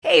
Hey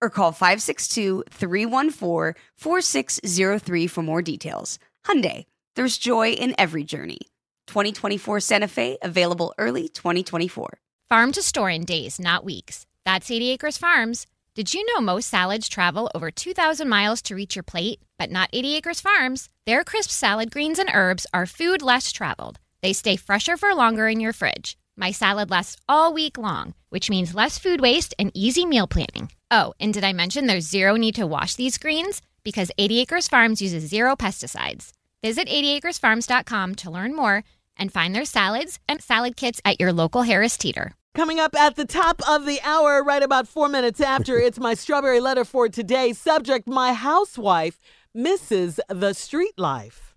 or call 562-314-4603 for more details. Hyundai, there's joy in every journey. 2024 Santa Fe, available early 2024. Farm to store in days, not weeks. That's 80 Acres Farms. Did you know most salads travel over 2,000 miles to reach your plate? But not 80 Acres Farms. Their crisp salad greens and herbs are food less traveled. They stay fresher for longer in your fridge. My salad lasts all week long, which means less food waste and easy meal planning. Oh, and did I mention there's zero need to wash these greens? Because 80 Acres Farms uses zero pesticides. Visit 80acresfarms.com to learn more and find their salads and salad kits at your local Harris Teeter. Coming up at the top of the hour, right about 4 minutes after, it's my strawberry letter for today. Subject, my housewife misses the street life.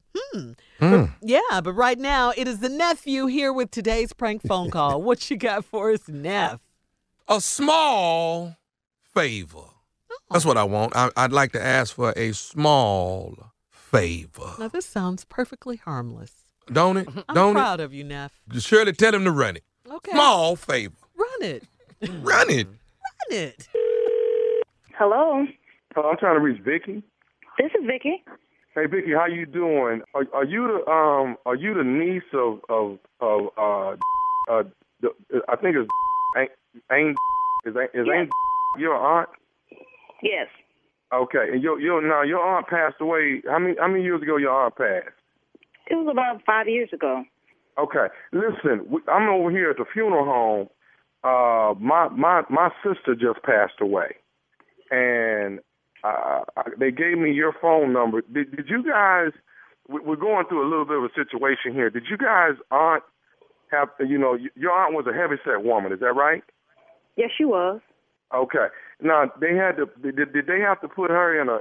But right now, it is the nephew here with today's prank phone call. What you got for us, Neff? A small favor. Oh. That's what I want. I'd like to ask for a small favor. Now, this sounds perfectly harmless. Don't it? I'm proud of you, Neff. Surely tell him to run it. Okay. Small favor. Run it. Run it. Run it. Hello? Hello, I'm trying to reach Vicky. This is Vicky. Hey Vicky, how you doing? Are you the niece of I think it's ain't your aunt? Yes. Okay, and your aunt passed away. How many years ago your aunt passed? It was about 5 years ago. Okay, listen, I'm over here at the funeral home. My sister just passed away, and they gave me your phone number. Did you guys? We're going through a little bit of a situation here. Did you guys' aunt have? You know, your aunt was a heavyset woman. Is that right? Yes, she was. Okay. Now they had to. Did they have to put her in a?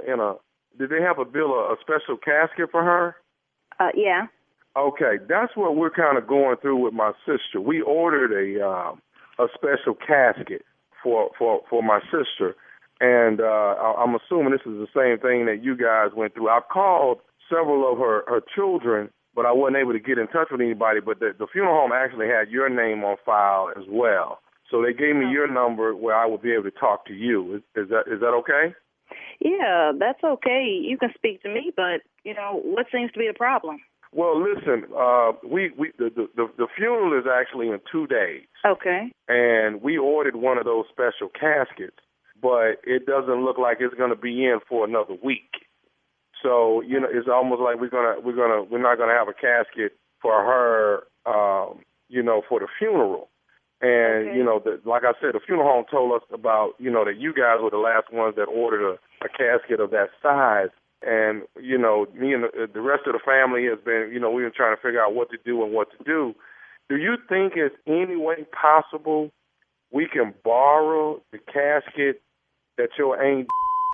Did they have to build a special casket for her? Yeah. Okay, that's what we're kind of going through with my sister. We ordered a special casket for my sister. And I'm assuming this is the same thing that you guys went through. I've called several of her children, but I wasn't able to get in touch with anybody. But the funeral home actually had your name on file as well. So they gave me your number where I would be able to talk to you. Is that okay? Yeah, that's okay. You can speak to me, but, you know, what seems to be the problem? Well, listen, the funeral is actually in 2 days. Okay. And we ordered one of those special caskets, but it doesn't look like it's going to be in for another week. So, you know, it's almost like we're not gonna have a casket for her, you know, for the funeral. And, okay. You know, like I said, the funeral home told us about, you know, that you guys were the last ones that ordered a casket of that size. And, you know, me and the rest of the family has been, you know, we've been trying to figure out what to do and what to do. Do you think it's any way possible we can borrow the casket that your aunt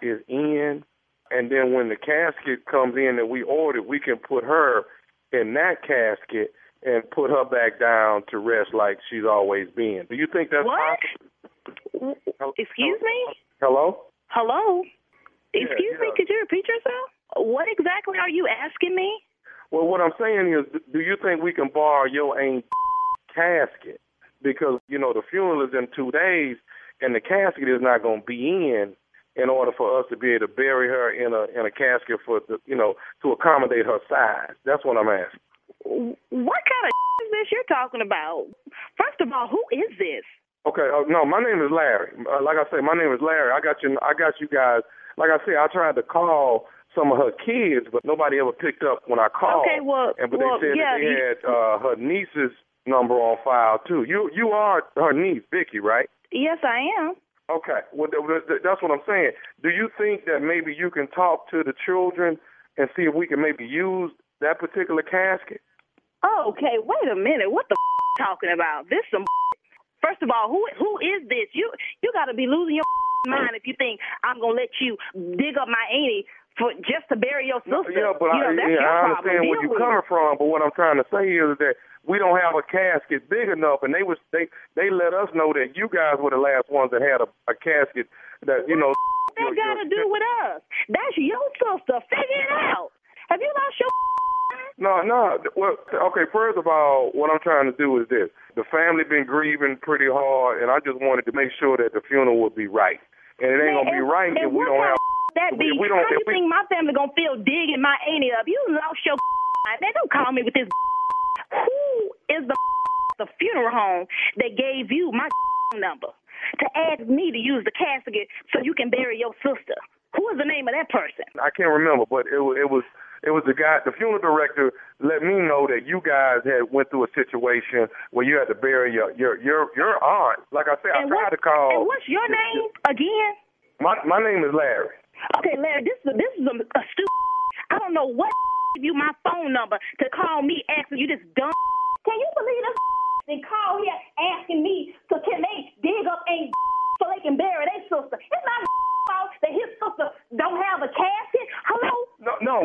is in? And then when the casket comes in that we ordered, we can put her in that casket and put her back down to rest like she's always been. Do you think that's possible? Excuse me? Hello? Hello? Excuse me, could you repeat yourself? What exactly are you asking me? Well, what I'm saying is, do you think we can borrow your aunt's casket? Because, you know, the funeral is in 2 days, and the casket is not going to be in order for us to be able to bury her in a casket for the, you know, to accommodate her size. That's what I'm asking. What kind of is this you're talking about? First of all, who is this? Okay, no, my name is Larry. Like I say, my name is Larry. I got you guys. Like I said, I tried to call some of her kids, but nobody ever picked up when I called. Okay, well, they said that they had her niece's number on file too. You are her niece, Vicky, right? Yes, I am. Okay, well, that's what I'm saying. Do you think that maybe you can talk to the children and see if we can maybe use that particular casket? Okay, wait a minute. What the talking about? This some. First of all, who is this? You got to be losing your mind if you think I'm gonna let you dig up my auntie for just to bury your sister. Yeah, but I understand where you're coming from. But what I'm trying to say is that we don't have a casket big enough, and they let us know that you guys were the last ones that had a casket that you know. What that got to do with us? That's your sister. Figure it out. Have you lost your? No. Well, okay, first of all, what I'm trying to do is this. The family been grieving pretty hard, and I just wanted to make sure that the funeral would be right. And it ain't going to be right if we don't have... That be? We don't, how do you think my family going to feel digging my auntie up? You lost your mind. They don't call me with this. Who is the funeral home that gave you my number to ask me to use the casket so you can bury your sister? Who is the name of that person? I can't remember, but it was the guy, the funeral director let me know that you guys had went through a situation where you had to bury your aunt. Like I said, I tried to call. And what's your name again? My name is Larry. Okay, Larry, this is a stupid. I don't know what give you my phone number to call me asking you this dumb. Can you believe this? They call here asking me, so can they dig up a so they can bury their sister? It's not fault that his sister don't have a casket. Hello. It's not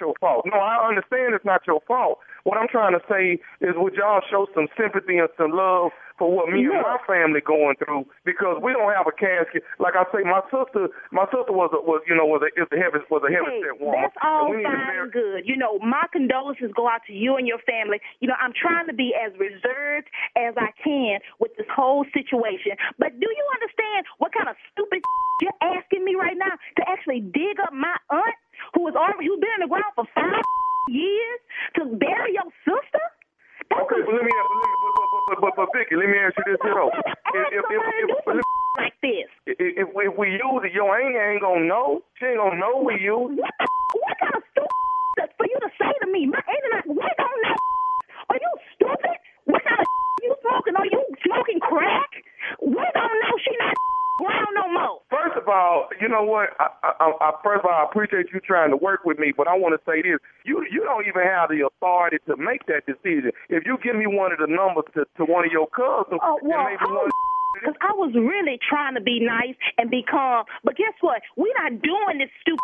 your fault. No, I understand it's not your fault. What I'm trying to say is would y'all show some sympathy and some love for what me and my family going through, because we don't have a casket. Like I say, my sister was a heavy set woman. That's all fine and good. You know, my condolences go out to you and your family. You know, I'm trying to be as reserved as I can with this whole situation. But do you understand what kind of stupid you're asking me right now to actually dig up my aunt who's been in the ground for 5 years to bury your sister? Okay, but let me, Vicky, let me ask you this, you know. If we use it, your aunt ain't gonna know. She ain't gonna know we use it. What kind of stupid for you to say to me? My aunt and I, we don't know. Are you stupid? What kind of you smoking? Are you smoking crack? We don't know. She not ground no more. First of all, you know what? I appreciate you trying to work with me, but I want to say this. You don't even have the authority to make that decision. If you give me one of the numbers to one of your cousins, because I was really trying to be nice and be calm, but guess what? We're not doing this stupid.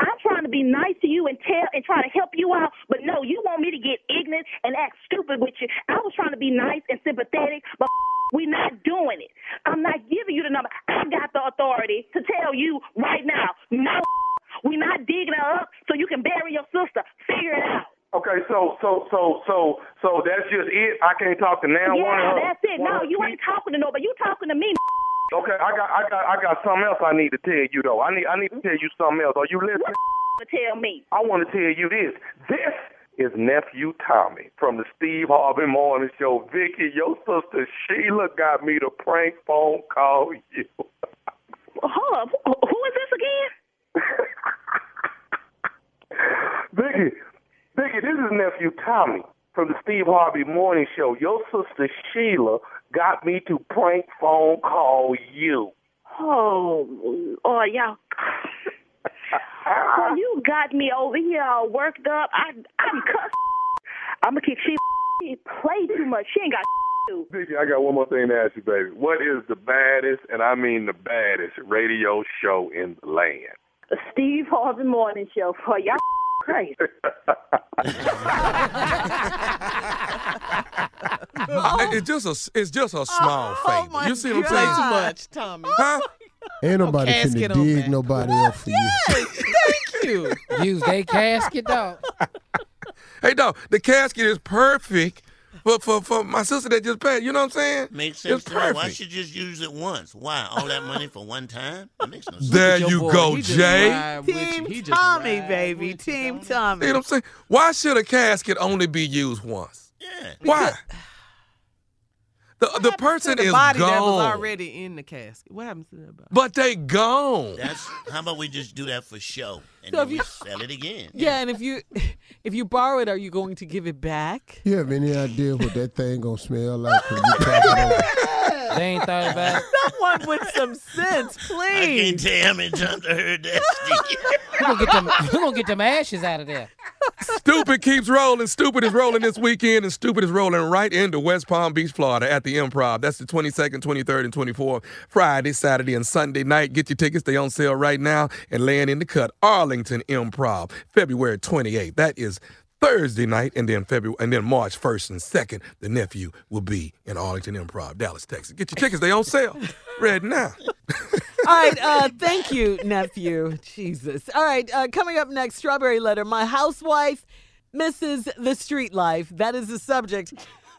I'm trying to be nice to you and try to help you out, but no, you want me to get ignorant and act stupid with you. I was trying to be nice and sympathetic, but we're not doing it. I'm not giving you the number. I got the authority to tell you right now, no, we're not digging her up so you can bury your sister. Figure it out. Okay, so that's just it. I can't talk to now. Yeah, that's it. No, you ain't talking to nobody. You talking to me. Okay, I got something else I need to tell you though. I need to tell you something else. Are you listening? What tell me? I want to tell you this. This is nephew Tommy from the Steve Harvey Morning Show. Vicky, your sister Sheila got me to prank phone call you. Hold up. Who is this again? Biggie, this is nephew Tommy from the Steve Harvey Morning Show. Your sister Sheila got me to prank phone call you. Oh, yeah. Well, you got me over here all worked up. I'm cussed. I'm going to keep she play too much. She ain't got to. Biggie, I got one more thing to ask you, baby. What is the baddest, and I mean the baddest, radio show in the land? The Steve Harvey Morning Show. For y'all crazy. It's just a small favor. You see what I'm saying? Too much, Tommy. Huh? Ain't nobody finna dig nobody up for you. Thank you. Use they casket, dog. Hey, dog, the casket is perfect for my sister that just passed. You know what I'm saying? Makes sense. Why should you just use it once? Why? All that money for one time? That makes no sense. There you go, Jay. Team Tommy, baby. Team Tommy. You know what I'm saying? Why should a casket only be used once? Yeah. Why? The person is gone. The body that was already in the casket. What happens to that body? But they gone. How about we just do that for show and so then we sell it again? Yeah, and if you borrow it, are you going to give it back? You have any idea what that thing gonna smell like when you pass it on? They ain't thought about it. Someone with some sense, please. I can't tell how many times I heard that. We're going to get them ashes out of there. Stupid keeps rolling. Stupid is rolling this weekend, and Stupid is rolling right into West Palm Beach, Florida at the Improv. That's the 22nd, 23rd, and 24th, Friday, Saturday, and Sunday night. Get your tickets. They on sale right now and laying in the cut. Arlington Improv, February 28th. That is Thursday night, and then March 1st and 2nd, the nephew will be in Arlington Improv, Dallas, Texas. Get your tickets; they on sale right now. All right, thank you, nephew. Jesus. All right, coming up next, Strawberry Letter. My housewife misses the street life. That is the subject.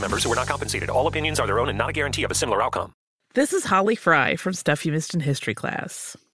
members who are not compensated. All opinions are their own and not a guarantee of a similar outcome. This is Holly Fry from Stuff You Missed in History Class.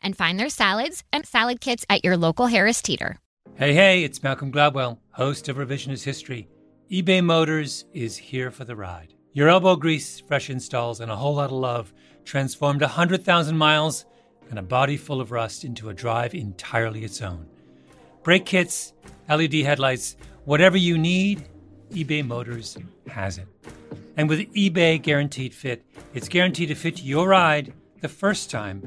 and find their salads and salad kits at your local Harris Teeter. Hey, it's Malcolm Gladwell, host of Revisionist History. eBay Motors is here for the ride. Your elbow grease, fresh installs, and a whole lot of love transformed 100,000 miles and a body full of rust into a drive entirely its own. Brake kits, LED headlights, whatever you need, eBay Motors has it. And with eBay Guaranteed Fit, it's guaranteed to fit your ride the first time,